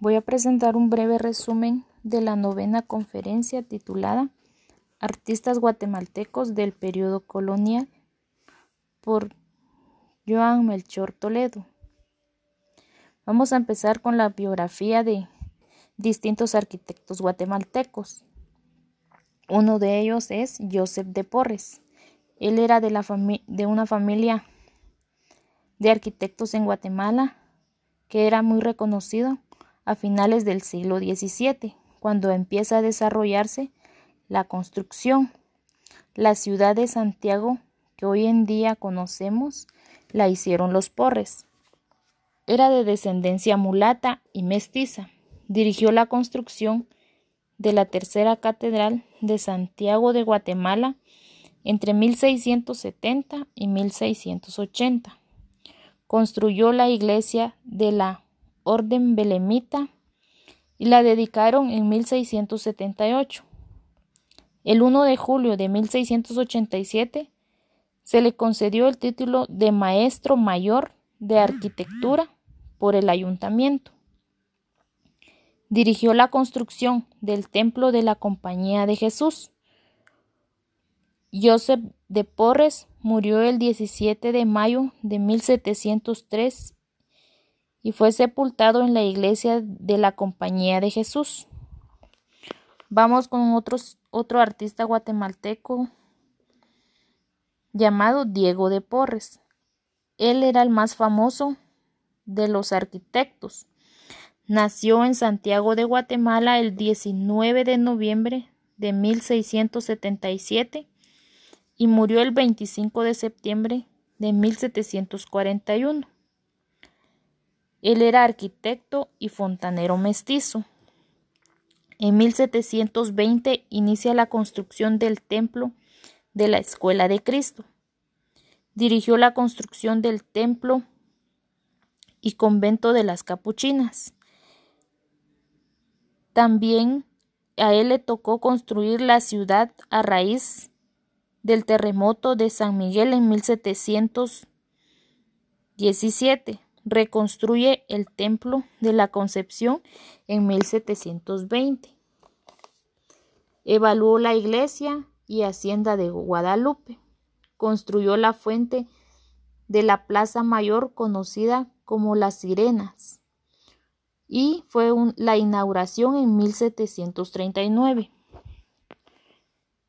Voy a presentar un breve resumen de la novena conferencia titulada Artistas Guatemaltecos del Periodo Colonial por Joan Melchor Toledo. Vamos a empezar con la biografía de distintos arquitectos guatemaltecos. Uno de ellos es Joseph de Porres. Él era de una familia de arquitectos en Guatemala que era muy reconocido a finales del siglo XVII, cuando empieza a desarrollarse la construcción. La ciudad de Santiago, que hoy en día conocemos, la hicieron los Porres. Era de descendencia mulata y mestiza. Dirigió la construcción de la tercera catedral de Santiago de Guatemala entre 1670 y 1680. Construyó la iglesia de la Orden Belemita y la dedicaron en 1678. El 1 de julio de 1687 se le concedió el título de Maestro Mayor de Arquitectura por el Ayuntamiento. Dirigió la construcción del Templo de la Compañía de Jesús. Joseph de Porres murió el 17 de mayo de 1703 y fue sepultado en la Iglesia de la Compañía de Jesús. Vamos con otro artista guatemalteco llamado Diego de Porres. Él era el más famoso de los arquitectos. Nació en Santiago de Guatemala el 19 de noviembre de 1677 y murió el 25 de septiembre de 1741. Él era arquitecto y fontanero mestizo. En 1720 inicia la construcción del templo de la Escuela de Cristo. Dirigió la construcción del templo y convento de las Capuchinas. También a él le tocó construir la ciudad a raíz del terremoto de San Miguel en 1717. Reconstruye el Templo de la Concepción en 1720. Evaluó la iglesia y hacienda de Guadalupe. Construyó la fuente de la Plaza Mayor, conocida como las Sirenas, y fue la inauguración en 1739.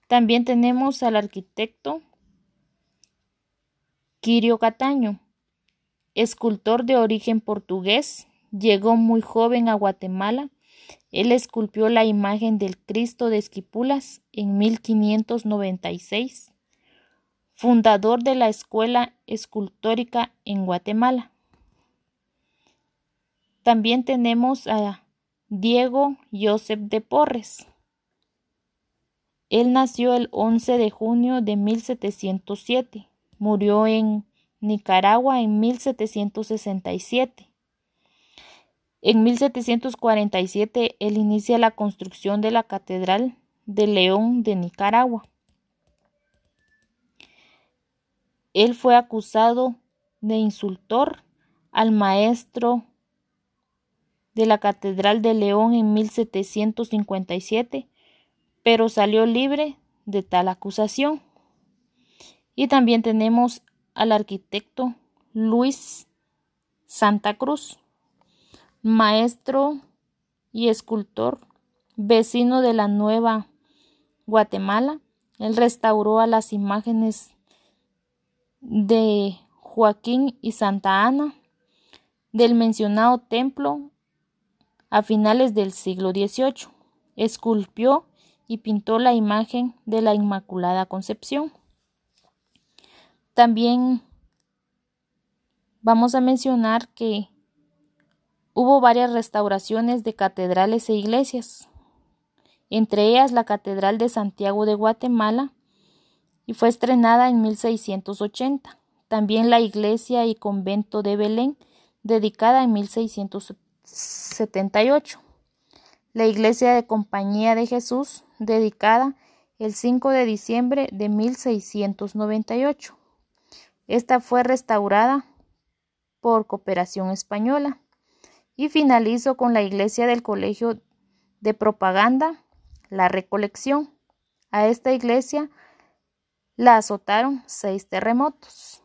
También tenemos al arquitecto Quirio Cataño. Escultor de origen portugués, llegó muy joven a Guatemala. Él esculpió la imagen del Cristo de Esquipulas en 1596, fundador de la Escuela Escultórica en Guatemala. También tenemos a Diego Joseph de Porres. Él nació el 11 de junio de 1707, murió en Nicaragua en 1767. En 1747 él inicia la construcción de la Catedral de León de Nicaragua. Él fue acusado de insultor al maestro de la Catedral de León en 1757, pero salió libre de tal acusación. Y también tenemos al arquitecto Luis Santa Cruz, maestro y escultor, vecino de la Nueva Guatemala. Él restauró a las imágenes de Joaquín y Santa Ana del mencionado templo a finales del siglo XVIII. Esculpió y pintó la imagen de la Inmaculada Concepción. También vamos a mencionar que hubo varias restauraciones de catedrales e iglesias, entre ellas la Catedral de Santiago de Guatemala, y fue estrenada en 1680. También la Iglesia y Convento de Belén, dedicada en 1678. La Iglesia de Compañía de Jesús, dedicada el 5 de diciembre de 1698. Esta fue restaurada por Cooperación Española y finalizo con la iglesia del Colegio de Propaganda, la Recolección. A esta iglesia la azotaron 6 terremotos.